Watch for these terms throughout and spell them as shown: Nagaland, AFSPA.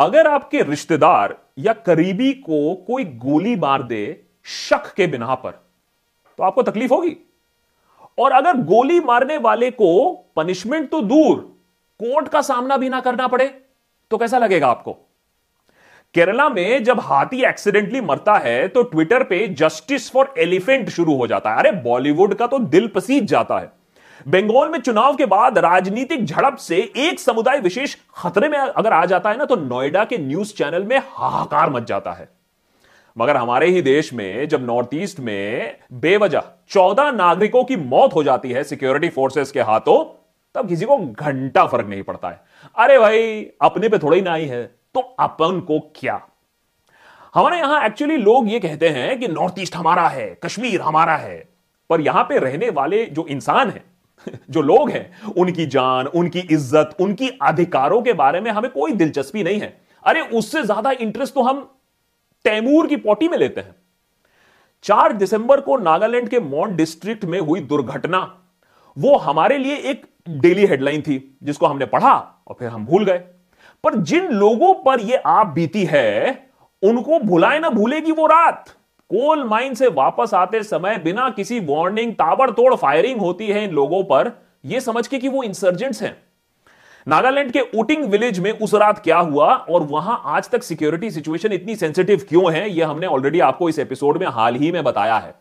अगर आपके रिश्तेदार या करीबी को कोई गोली मार दे शक के बिना पर तो आपको तकलीफ होगी, और अगर गोली मारने वाले को पनिशमेंट तो दूर कोर्ट का सामना भी ना करना पड़े तो कैसा लगेगा आपको। केरला में जब हाथी एक्सीडेंटली मरता है तो ट्विटर पे जस्टिस फॉर एलिफेंट शुरू हो जाता है। अरे बॉलीवुड का तो दिल पसीज जाता है। बंगाल में चुनाव के बाद राजनीतिक झड़प से एक समुदाय विशेष खतरे में अगर आ जाता है ना तो नोएडा के न्यूज चैनल में हाहाकार मच जाता है। मगर हमारे ही देश में जब नॉर्थ ईस्ट में बेवजह 14 नागरिकों की मौत हो जाती है सिक्योरिटी फोर्सेस के हाथों तब किसी को घंटा फर्क नहीं पड़ता है। अरे भाई अपने पे थोड़ी ना आई है तो अपन को क्या। हमारे यहां एक्चुअली लोग ये कहते हैं कि नॉर्थ ईस्ट हमारा है, कश्मीर हमारा है, पर यहां पे रहने वाले जो इंसान है, जो लोग हैं, उनकी जान, उनकी इज्जत, उनकी अधिकारों के बारे में हमें कोई दिलचस्पी नहीं है। अरे उससे ज्यादा इंटरेस्ट तो हम तैमूर की पोटी में लेते हैं। 4 दिसंबर को नागालैंड के मॉन डिस्ट्रिक्ट में हुई दुर्घटना वो हमारे लिए एक डेली हेडलाइन थी जिसको हमने पढ़ा और फिर हम भूल गए, पर जिन लोगों पर यह आप बीती है उनको भुलाए ना भूलेगी वो रात। कोल माइन से वापस आते समय बिना किसी वार्निंग ताबड़तोड़ फायरिंग होती है इन लोगों पर, यह समझ के कि वो इंसर्जेंट्स हैं। नागालैंड के ओटिंग विलेज में उस रात क्या हुआ और वहां आज तक सिक्योरिटी सिचुएशन इतनी सेंसिटिव क्यों है, यह हमने ऑलरेडी आपको इस एपिसोड में हाल ही में बताया है।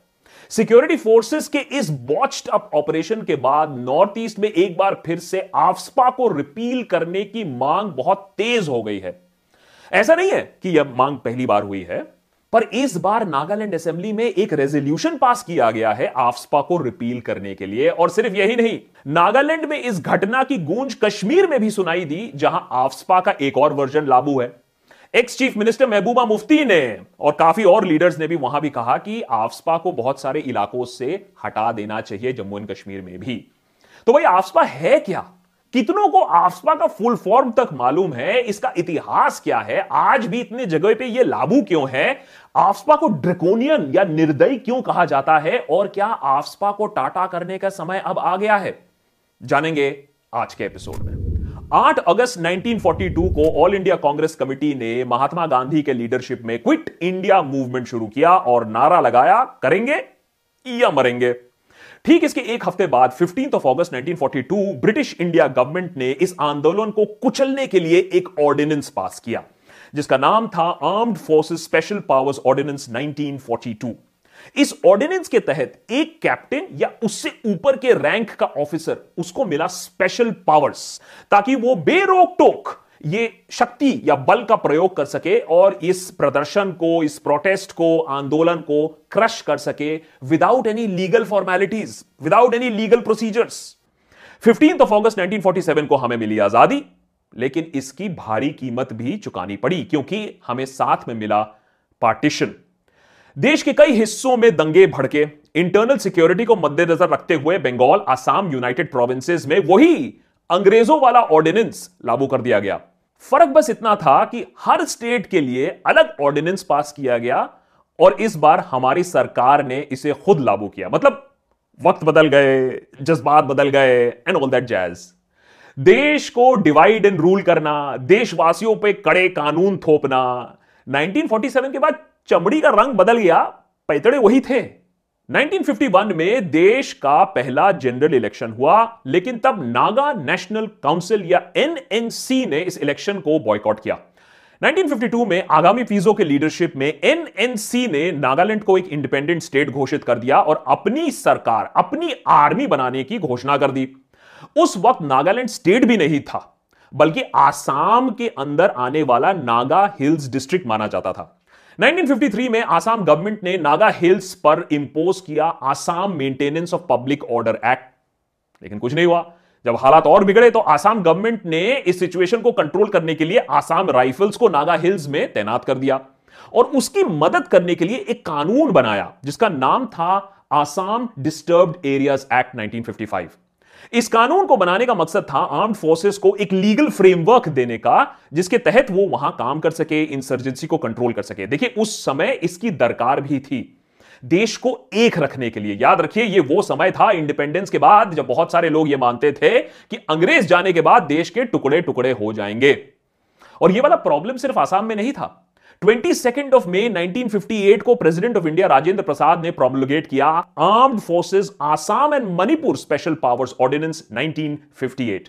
सिक्योरिटी फोर्सेस के इस बॉच्ड अप ऑपरेशन के बाद नॉर्थ ईस्ट में एक बार फिर से AFSPA को रिपील करने की मांग बहुत तेज हो गई है। ऐसा नहीं है कि यह मांग पहली बार हुई है, पर इस बार नागालैंड असेंबली में एक रेजोल्यूशन पास किया गया है AFSPA को रिपील करने के लिए। और सिर्फ यही नहीं, नागालैंड में इस घटना की गूंज कश्मीर में भी सुनाई दी जहां AFSPA का एक और वर्जन लागू है। Ex chief minister Mehbooba Mufti ने और काफी और लीडर्स ने भी वहां भी कहा कि AFSPA को बहुत सारे इलाकों से हटा देना चाहिए, जम्मू एंड कश्मीर में भी। तो भाई AFSPA है क्या, कितनों को AFSPA का फुल फॉर्म तक मालूम है, इसका इतिहास क्या है, आज भी इतने जगह पे ये लागू क्यों है, AFSPA को ड्रैकोनियन या निर्दयी क्यों कहा जाता है, और क्या AFSPA को टाटा करने का समय अब आ गया है, जानेंगे आज के एपिसोड में। 8 अगस्त 1942 को ऑल इंडिया कांग्रेस कमेटी ने महात्मा गांधी के लीडरशिप में क्विट इंडिया मूवमेंट शुरू किया और नारा लगाया, करेंगे या मरेंगे। ठीक इसके एक हफ्ते बाद 15 अगस्त 1942 ब्रिटिश इंडिया गवर्नमेंट ने इस आंदोलन को कुचलने के लिए एक ऑर्डिनेंस पास किया जिसका नाम था armed forces special powers ordinance 1942। इस ऑर्डिनेंस के तहत एक कैप्टन या उससे ऊपर के रैंक का ऑफिसर उसको मिला स्पेशल पावर्स ताकि वो बेरोक टोक ये शक्ति या बल का प्रयोग कर सके और इस प्रदर्शन को, इस प्रोटेस्ट को, आंदोलन को क्रश कर सके without any legal formalities, without any legal procedures. 15 अगस्त 1947 को हमें मिली आजादी, लेकिन इसकी भारी कीमत भी चुकानी पड़ी क्योंकि हमें साथ में मिला पार्टीशन। देश के कई हिस्सों में दंगे भड़के। इंटरनल सिक्योरिटी को मद्देनजर रखते हुए बंगाल, आसाम, यूनाइटेड प्रोविंसेस में वही अंग्रेजों वाला ऑर्डिनेंस लागू कर दिया गया। फर्क बस इतना था कि हर स्टेट के लिए अलग ऑर्डिनेंस पास किया गया और इस बार हमारी सरकार ने इसे खुद लागू किया। मतलब वक्त बदल गए, जज्बात बदल गए एंड ऑल दैट जैज। देश को डिवाइड एंड रूल करना, देशवासियों पे कड़े कानून थोपना। 1947 के बाद चमड़ी का रंग बदल गया, पैतड़े वही थे। 1951 में देश का पहला जनरल इलेक्शन हुआ, लेकिन तब नागा नेशनल काउंसिल या NNC ने इस इलेक्शन को बॉयकॉट किया। 1952 में आगामी फीजो के लीडरशिप में NNC ने नागालैंड को एक इंडिपेंडेंट स्टेट घोषित कर दिया और अपनी सरकार, अपनी आर्मी बनाने की घोषणा कर दी। उस वक्त नागालैंड स्टेट भी नहीं था बल्कि आसाम के अंदर आने वाला नागा हिल्स डिस्ट्रिक्ट माना जाता था। 1953 में आसाम गवर्नमेंट ने नागा हिल्स पर इंपोज किया Assam maintenance of public order act, लेकिन कुछ नहीं हुआ। जब हालात और बिगड़े तो आसाम गवर्नमेंट ने इस सिचुएशन को कंट्रोल करने के लिए आसाम राइफल्स को नागा हिल्स में तैनात कर दिया और उसकी मदद करने के लिए एक कानून बनाया जिसका नाम था आसाम डिस्टर्ब्ड एरियाज एक्ट 1955। इस कानून को बनाने का मकसद था आर्म्ड फोर्सेस को एक लीगल फ्रेमवर्क देने का जिसके तहत वो वहां काम कर सके, इंसर्जेंसी को कंट्रोल कर सके। देखिए उस समय इसकी दरकार भी थी देश को एक रखने के लिए। याद रखिए ये वो समय था इंडिपेंडेंस के बाद जब बहुत सारे लोग ये मानते थे कि अंग्रेज जाने के बाद देश के टुकड़े टुकड़े हो जाएंगे। और यह वाला प्रॉब्लम सिर्फ आसाम में नहीं था। 22 मई 1958 को president of India Rajendra Prasad ने प्रोमोलगेट किया armed forces Assam and Manipur special powers ordinance 1958।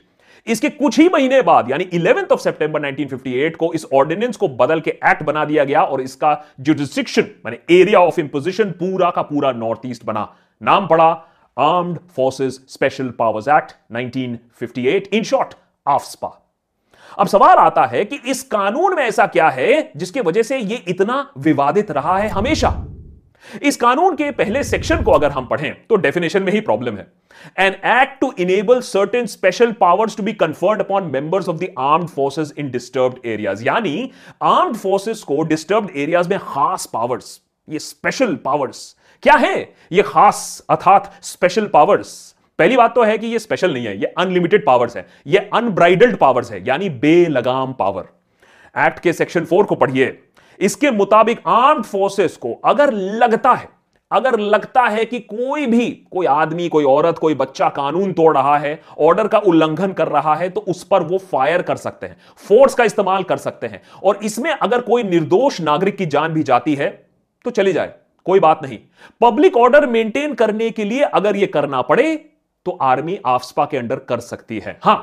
इसके कुछ ही महीने बाद यानी 11th ऑफ सितंबर 1958 को इस ऑर्डिनेंस को बदल के एक्ट बना दिया गया और इसका ज्यूरिसडिक्शन माने एरिया ऑफ इंपोजिशन पूरा का पूरा नॉर्थ ईस्ट बना। नाम पड़ा armed forces special powers act 1958, in short AFSPA. अब सवाल आता है कि इस कानून में ऐसा क्या है जिसकी वजह से यह इतना विवादित रहा है हमेशा। इस कानून के पहले सेक्शन को अगर हम पढ़ें तो डेफिनेशन में ही प्रॉब्लम है। An act to enable certain special powers to be conferred upon members of the armed forces in disturbed areas, यानी आर्म्ड फोर्सेस को डिस्टर्ब्ड एरियाज में खास पावर्स, ये स्पेशल पावर्स क्या है, ये खास अर्थात स्पेशल पावर्स। पहली बात तो है कि ये स्पेशल नहीं है, ये अनलिमिटेड पावर्स है, ये अनब्राइडल्ड पावर्स है, यानी बेलगाम पावर। एक्ट के सेक्शन 4 को पढ़िए, इसके मुताबिक आर्म्ड फोर्सेस को अगर लगता है कि कोई आदमी, कोई औरत, कोई बच्चा कानून तोड़ रहा है, ऑर्डर का उल्लंघन कर रहा है, तो उस पर वो फायर कर सकते हैं, फोर्स का इस्तेमाल कर सकते हैं। और इसमें अगर कोई निर्दोष नागरिक की जान भी जाती है तो चली जाए, कोई बात नहीं। पब्लिक ऑर्डर मेंटेन करने के लिए अगर यह करना पड़े तो आर्मी आफस्पा के अंडर कर सकती है। हां,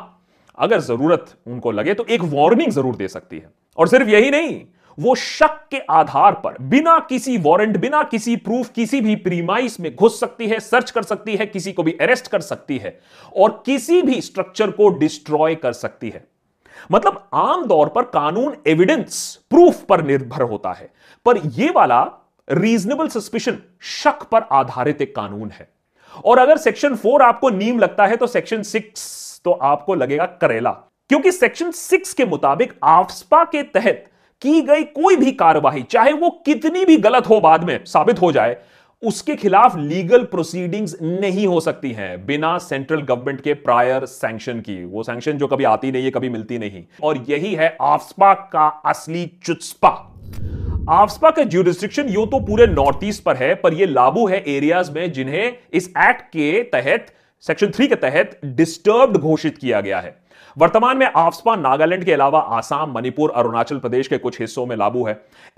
अगर जरूरत उनको लगे तो एक वार्निंग जरूर दे सकती है। और सिर्फ यही नहीं, वो शक के आधार पर बिना किसी वारंट, बिना किसी प्रूफ किसी भी प्रीमाइस में घुस सकती है, सर्च कर सकती है, किसी को भी अरेस्ट कर सकती है और किसी भी स्ट्रक्चर को डिस्ट्रॉय कर सकती है। मतलब आम तौर पर कानून एविडेंस, प्रूफ पर निर्भर होता है, पर यह वाला रीजनेबल सस्पिशन, शक पर आधारित एक कानून है। और अगर सेक्शन 4 आपको नीम लगता है तो सेक्शन 6 तो आपको लगेगा करेला, क्योंकि सेक्शन 6 के मुताबिक आफस्पा के तहत की गई कोई भी कार्रवाई, चाहे वो कितनी भी गलत हो, बाद में साबित हो जाए, उसके खिलाफ लीगल प्रोसीडिंग्स नहीं हो सकती हैं बिना सेंट्रल गवर्नमेंट के प्रायर सैंक्शन की। वो सैंक्शन जो कभी आती नहीं है, कभी मिलती नहीं। और यही है आफस्पा का असली चुचपा। आफस्पा का ज्यूरिसडिक्शन यूं तो पूरे नॉर्थ ईस्ट पर है, पर यह लागू है एरियाज में जिन्हें इस एक्ट के तहत सेक्शन 3 के तहत डिस्टर्ब्ड घोषित किया गया है। वर्तमान में आफस्पा नागालैंड के अलावा आसाम, मणिपुर, अरुणाचल प्रदेश के कुछ हिस्सों में लागू है।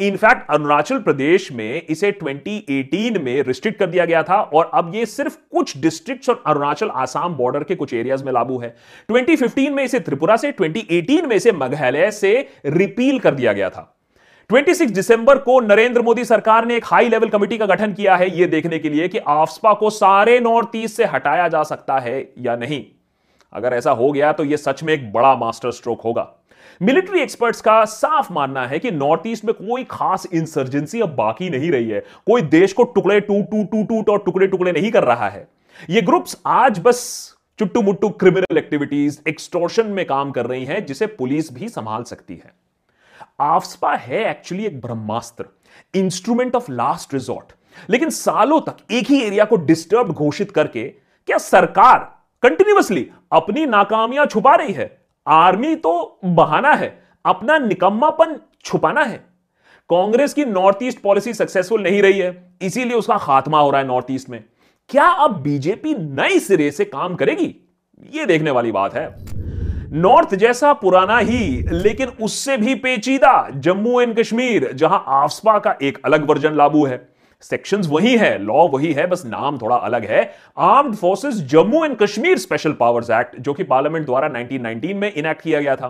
इनफैक्ट अरुणाचल प्रदेश में इसे 2018 में रिस्ट्रिक्ट कर दिया गया था और अब ये सिर्फ कुछ डिस्ट्रिक्ट्स और अरुणाचल आसाम बॉर्डर के कुछ एरियाज में लागू है। 2015 में इसे त्रिपुरा से, 2018 में इसे मेघालय से रिपील कर दिया गया था। 26 दिसंबर को नरेंद्र मोदी सरकार ने एक हाई लेवल कमेटी का गठन किया है यह देखने के लिए कि आफस्पा को सारे नॉर्थ ईस्ट से हटाया जा सकता है या नहीं। अगर ऐसा हो गया तो यह सच में एक बड़ा मास्टर स्ट्रोक होगा। मिलिट्री एक्सपर्ट्स का साफ मानना है कि नॉर्थ ईस्ट में कोई खास इंसर्जेंसी अब बाकी नहीं रही है, कोई देश को टुकड़े टूट और टुकड़े टुकड़े नहीं कर रहा है। ये ग्रुप्स आज बस चुट्टू मुट्टू क्रिमिनल एक्टिविटीज, एक्सटॉर्शन में काम कर रही है, जिसे पुलिस भी संभाल सकती है। आफस्पा है एक्चुअली एक ब्रह्मास्त्र, इंस्ट्रूमेंट ऑफ लास्ट रिजॉर्ट। लेकिन सालों तक एक ही एरिया को डिस्टर्ब घोषित करके क्या सरकार कंटिन्यूअसली अपनी नाकामियां छुपा रही है? आर्मी तो बहाना है, अपना निकम्मापन छुपाना है। कांग्रेस की नॉर्थ ईस्ट पॉलिसी सक्सेसफुल नहीं रही है, इसीलिए उसका खात्मा हो रहा है नॉर्थ ईस्ट में। क्या अब बीजेपी नए सिरे से काम करेगी? यह देखने वाली बात है। नॉर्थ जैसा पुराना ही लेकिन उससे भी पेचीदा जम्मू एंड कश्मीर, जहां आफस्पा का एक अलग वर्जन लागू है, सेक्शंस वही है, लॉ वही है, बस नाम थोड़ा अलग है। Armed forces Jammu and Kashmir special powers act, जो कि पार्लियामेंट द्वारा 1919 में इनएक्ट किया गया था।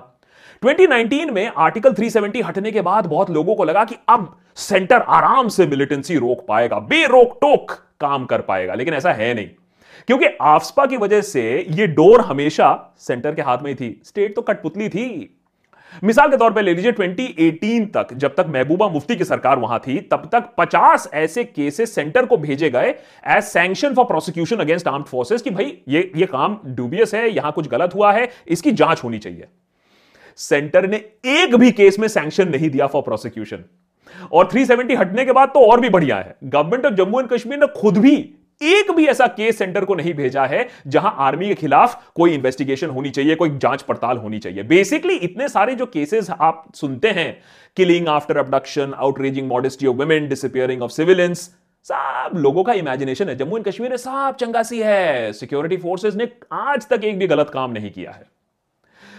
2019 में आर्टिकल 370 हटने के बाद बहुत लोगों को लगा कि अब सेंटर आराम से मिलिटेंसी रोक पाएगा, बेरोक टोक काम कर पाएगा, लेकिन ऐसा है नहीं, क्योंकि आफस्पा की वजह से यह डोर हमेशा सेंटर के हाथ में ही थी, स्टेट तो कठपुतली थी। मिसाल के तौर पे ले लीजिए 2018 तक, जब तक महबूबा मुफ्ती की सरकार वहां थी, तब तक 50 ऐसे केसेस सेंटर को भेजे गए as sanction for prosecution against armed forces कि भाई ये काम ड्यूबियस है, यहां कुछ गलत हुआ है, इसकी जांच होनी चाहिए। सेंटर ने एक भी केस में सैंक्शन नहीं दिया फॉर प्रोसिक्यूशन। और 370 हटने के बाद तो और भी बढ़िया है, government of Jammu and Kashmir ने खुद भी एक भी ऐसा केस सेंटर को नहीं भेजा है जहां आर्मी के खिलाफ कोई इन्वेस्टिगेशन होनी चाहिए, कोई जांच पड़ताल होनी चाहिए। बेसिकली इतने सारे जो केसेस आप सुनते हैं, killing after abduction, outraging modesty of women, disappearing of civilians, सब लोगों का इमेजिनेशन है। जम्मू एंड कश्मीर में सब चंगासी है, सिक्योरिटी फोर्सेज ने आज तक एक भी गलत काम नहीं किया है।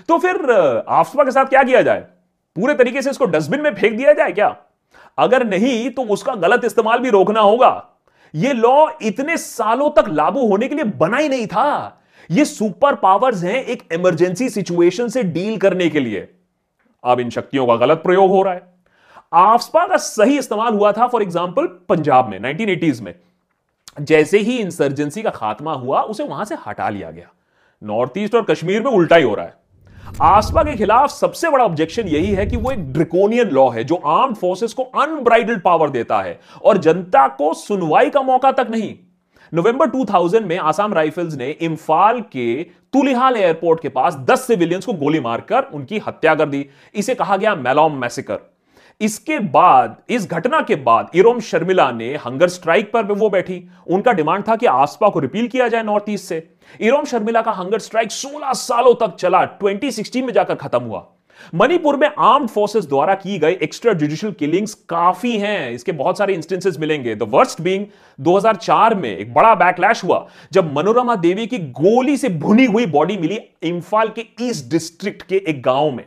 तो फिर आफस्पा के साथ क्या किया जाए? पूरे तरीके से इसको डस्टबिन में फेंक दिया जाए क्या? अगर नहीं तो उसका गलत इस्तेमाल भी रोकना होगा। यह लॉ इतने सालों तक लागू होने के लिए बना ही नहीं था। ये सुपर पावर्स हैं एक इमरजेंसी सिचुएशन से डील करने के लिए। अब इन शक्तियों का गलत प्रयोग हो रहा है। आफस्पा का सही इस्तेमाल हुआ था फॉर एग्जांपल पंजाब में 1980s में। जैसे ही इंसर्जेंसी का खात्मा हुआ उसे वहां से हटा लिया गया। नॉर्थ ईस्ट और कश्मीर में उल्टा ही हो रहा है। आफस्पा के खिलाफ सबसे बड़ा ऑब्जेक्शन यही है कि वो एक ड्रैकोनियन लॉ है जो आर्म्ड फोर्सेस को अनब्राइडल्ड पावर देता है और जनता को सुनवाई का मौका तक नहीं। नवंबर 2000 में आसाम राइफल्स ने इम्फाल के तुलिहाल एयरपोर्ट के पास 10 सिविलियंस को गोली मारकर उनकी हत्या कर दी। इसे कहा गया मैलॉम मैसेकर। इसके बाद, इस घटना के बाद इरोम शर्मिला ने हंगर स्ट्राइक पर वो बैठी। उनका डिमांड था कि आफस्पा को रिपील किया जाए नॉर्थ ईस्ट से। इरोम शर्मिला का हंगर स्ट्राइक 16 सालों तक चला, 2016 में जाकर खत्म हुआ। मणिपुर में आर्म्ड फोर्सेस द्वारा की गई एक्स्ट्रा जुडिशियल किलिंग्स काफी हैं। इसके बहुत सारे इंस्टेंसेस मिलेंगे। द वर्स्ट बीइंग 2004 में एक बड़ा बैकलैश हुआ जब मनोरमा देवी की गोली से भुनी हुई बॉडी मिली इम्फाल के ईस्ट डिस्ट्रिक्ट के एक गांव में।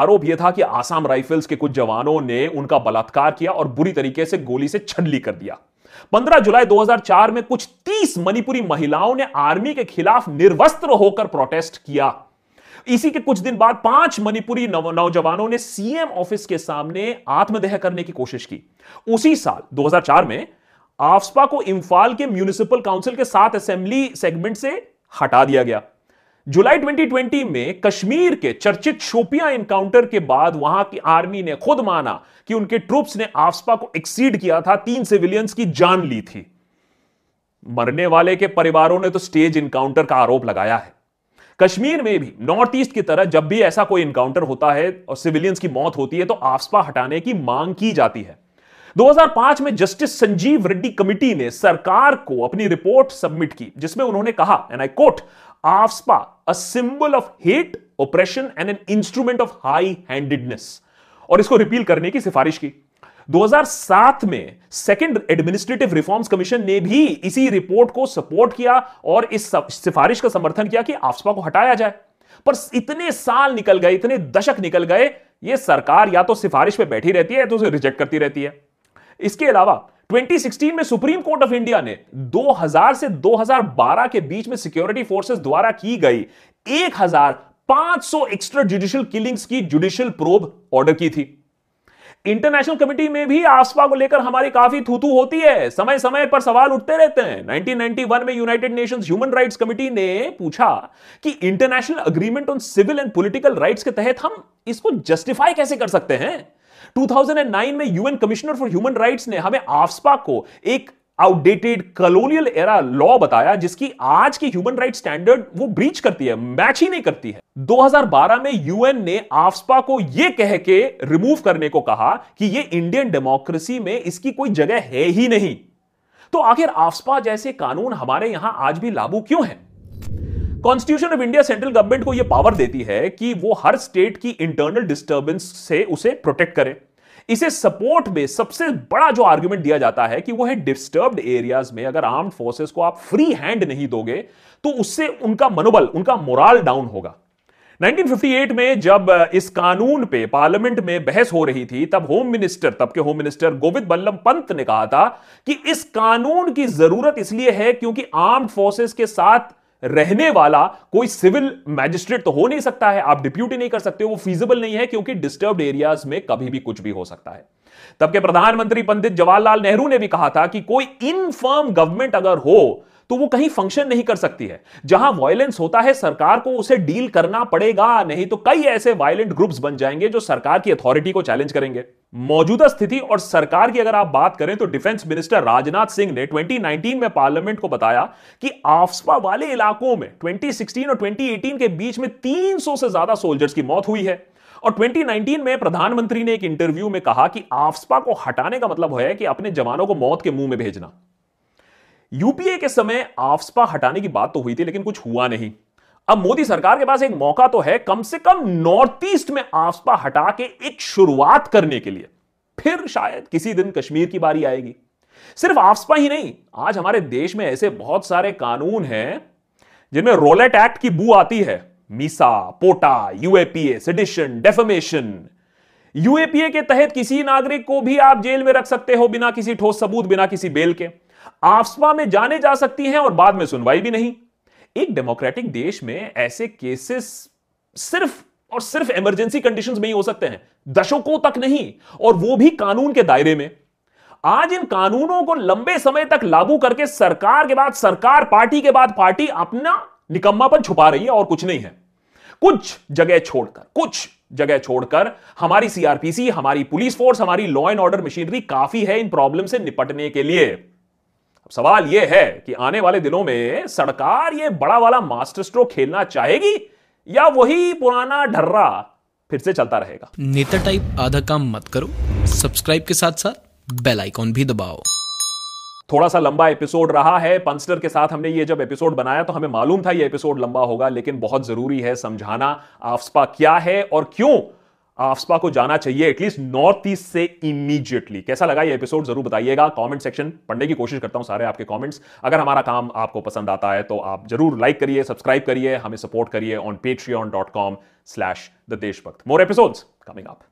आरोप यह था कि आसाम राइफल्स के कुछ जवानों ने उनका बलात्कार किया और बुरी तरीके से गोली से छलनी कर दिया। 15 जुलाई 2004 में कुछ 30 मणिपुरी महिलाओं ने आर्मी के खिलाफ निर्वस्त्र होकर प्रोटेस्ट किया। इसी के कुछ दिन बाद 5 मणिपुरी नौजवानों ने सीएम ऑफिस के सामने आत्मदह करने की कोशिश की। उसी साल 2004 में आफस्पा को इम्फाल के म्युनिसिपल काउंसिल के 7 असेंबली सेगमेंट से हटा दिया गया। जुलाई 2020 में कश्मीर के चर्चित शोपिया एनकाउंटर के बाद वहां की आर्मी ने खुद माना कि उनके ट्रूप्स ने आफस्पा को एक्सीड किया था, 3 सिविलियंस की जान ली थी। मरने वाले के परिवारों ने तो स्टेज एनकाउंटर का आरोप लगाया है। कश्मीर में भी नॉर्थ ईस्ट की तरह जब भी ऐसा कोई एनकाउंटर होता है और सिविलियंस की मौत होती है तो आफस्पा हटाने की मांग की जाती है। 2005 में जस्टिस संजीव रेड्डी कमिटी ने सरकार को अपनी रिपोर्ट सबमिट की जिसमें उन्होंने कहा, and I quote, AFSPA a symbol of hate, operation and an instrument of high handedness, और इसको रिपील करने की सिफारिश की। 2007 में सेकेंड एडमिनिस्ट्रेटिव रिफॉर्म्स कमीशन ने भी इसी रिपोर्ट को सपोर्ट किया और इस सिफारिश का समर्थन किया कि आफस्पा को हटाया जाए। पर इतने साल निकल गए, इतने दशक निकल गए, यह सरकार या तो सिफारिश पे बैठी रहती है या तो उसे रिजेक्ट करती रहती है। इसके अलावा 2016 में सुप्रीम कोर्ट ऑफ इंडिया ने 2000 से 2012 के बीच में सिक्योरिटी फोर्सेस द्वारा की गई 1500 एक्स्ट्रा जुडिशियल किलिंग्स की जुडिशियल प्रोब ऑर्डर की थी। इंटरनेशनल कमिटी में भी आफस्पा को लेकर हमारी काफी थूथू होती है, समय समय पर सवाल उठते रहते हैं। 1991 में United Nations human rights committee ने पूछा कि international agreement on civil and political rights के तहत हम इसको जस्टिफाई कैसे कर सकते हैं। 2009 में UN commissioner for human rights ने हमें आफस्पा को एक आउटडेटेड कॉलोनियल एरा लॉ बताया जिसकी आज की ह्यूमन राइट स्टैंडर्ड वो ब्रीच करती है, मैच ही नहीं करती है। 2012 में यूएन ने आफस्पा को ये कह के रिमूव करने को कहा कि ये इंडियन डेमोक्रेसी में इसकी कोई जगह है ही नहीं। तो आखिर आफस्पा जैसे कानून हमारे यहां आज भी लागू क्यों है? Constitution of India central government को यह पावर देती है कि वो हर स्टेट की इंटरनल डिस्टर्बेंस से उसे प्रोटेक्ट करे। इसे सपोर्ट में सबसे बड़ा जो आर्ग्यूमेंट दिया जाता है कि वो है डिस्टर्ब्ड एरियाज में अगर आर्म्ड फोर्सेस को आप फ्री हैंड नहीं दोगे तो उससे उनका मनोबल, उनका मोराल डाउन होगा। 1958 में जब इस कानून पे पार्लियामेंट में बहस हो रही थी तब तब के होम मिनिस्टर गोविंद बल्लभ पंत ने कहा था कि इस कानून की जरूरत इसलिए है क्योंकि आर्म्ड फोर्सेस के साथ रहने वाला कोई सिविल मैजिस्ट्रेट तो हो नहीं सकता है, आप डिप्यूटी नहीं कर सकते, वो फीजिबल नहीं है क्योंकि डिस्टर्ब्ड एरियाज में कभी भी कुछ भी हो सकता है। तब के प्रधानमंत्री पंडित जवाहरलाल नेहरू ने भी कहा था कि कोई इनफर्म गवर्नमेंट अगर हो तो वो कहीं फंक्शन नहीं कर सकती है। जहां वायलेंस होता है सरकार को उसे डील करना पड़ेगा, नहीं तो कई ऐसे वायलेंट ग्रुप्स बन जाएंगे जो सरकार की अथॉरिटी को चैलेंज करेंगे। मौजूदा स्थिति और सरकार की अगर आप बात करें तो डिफेंस मिनिस्टर राजनाथ सिंह ने 2019 में पार्लियामेंट को बताया कि आफस्पा वाले इलाकों में 2016 और 2018 के बीच में 300 से ज्यादा सोल्जर्स की मौत हुई है। और 2019 में प्रधानमंत्री ने एक इंटरव्यू में कहा कि आफस्पा को हटाने का मतलब है कि अपने जवानों को मौत के मुंह में भेजना। यूपीए के समय आफस्पा हटाने की बात तो हुई थी लेकिन कुछ हुआ नहीं। अब मोदी सरकार के पास एक मौका तो है कम से कम नॉर्थ ईस्ट में आफस्पा हटा के एक शुरुआत करने के लिए। फिर शायद किसी दिन कश्मीर की बारी आएगी। सिर्फ आफस्पा ही नहीं, आज हमारे देश में ऐसे बहुत सारे कानून हैं जिनमें रोलेट एक्ट की बू आती है। MISA, POTA, UAPA, sedition, defamation, UAPA के तहत किसी नागरिक को भी आप जेल में रख सकते हो बिना किसी ठोस सबूत, बिना किसी बेल के। आफस्पा में जाने जा सकती हैं और बाद में सुनवाई भी नहीं। एक डेमोक्रेटिक देश में ऐसे केसेस सिर्फ और सिर्फ इमरजेंसी कंडीशंस में ही हो सकते हैं, दशकों तक नहीं, और वो भी कानून के दायरे में। आज इन कानूनों को लंबे समय तक लागू करके सरकार के बाद सरकार, पार्टी के बाद पार्टी अपना निकम्मापन छुपा रही है और कुछ नहीं है। कुछ जगह छोड़कर हमारी सीआरपीसी, हमारी पुलिस फोर्स, हमारी लॉ एंड ऑर्डर मशीनरी काफी है इन प्रॉब्लम से निपटने के लिए। सवाल यह है कि आने वाले दिनों में सरकार यह बड़ा वाला मास्टर स्ट्रोक खेलना चाहेगी या वही पुराना ढर्रा फिर से चलता रहेगा। नेता टाइप आधा काम मत करो, सब्सक्राइब के साथ साथ बेल आइकॉन भी दबाओ। थोड़ा सा लंबा एपिसोड रहा है पंस्टर के साथ। हमने ये जब एपिसोड बनाया तो हमें मालूम था ये एपिसोड लंबा होगा, लेकिन बहुत जरूरी है समझाना आफस्पा क्या है और क्यों आफस्पा को जाना चाहिए एटलीस्ट नॉर्थ ईस्ट से इमीडिएटली। कैसा लगा ये एपिसोड जरूर बताइएगा। कमेंट सेक्शन पढ़ने की कोशिश करता हूं, सारे आपके कमेंट्स। अगर हमारा काम आपको पसंद आता है तो आप जरूर लाइक करिए, सब्सक्राइब करिए, हमें सपोर्ट करिए on patreon.com/theDeshbhakt। More episodes coming up.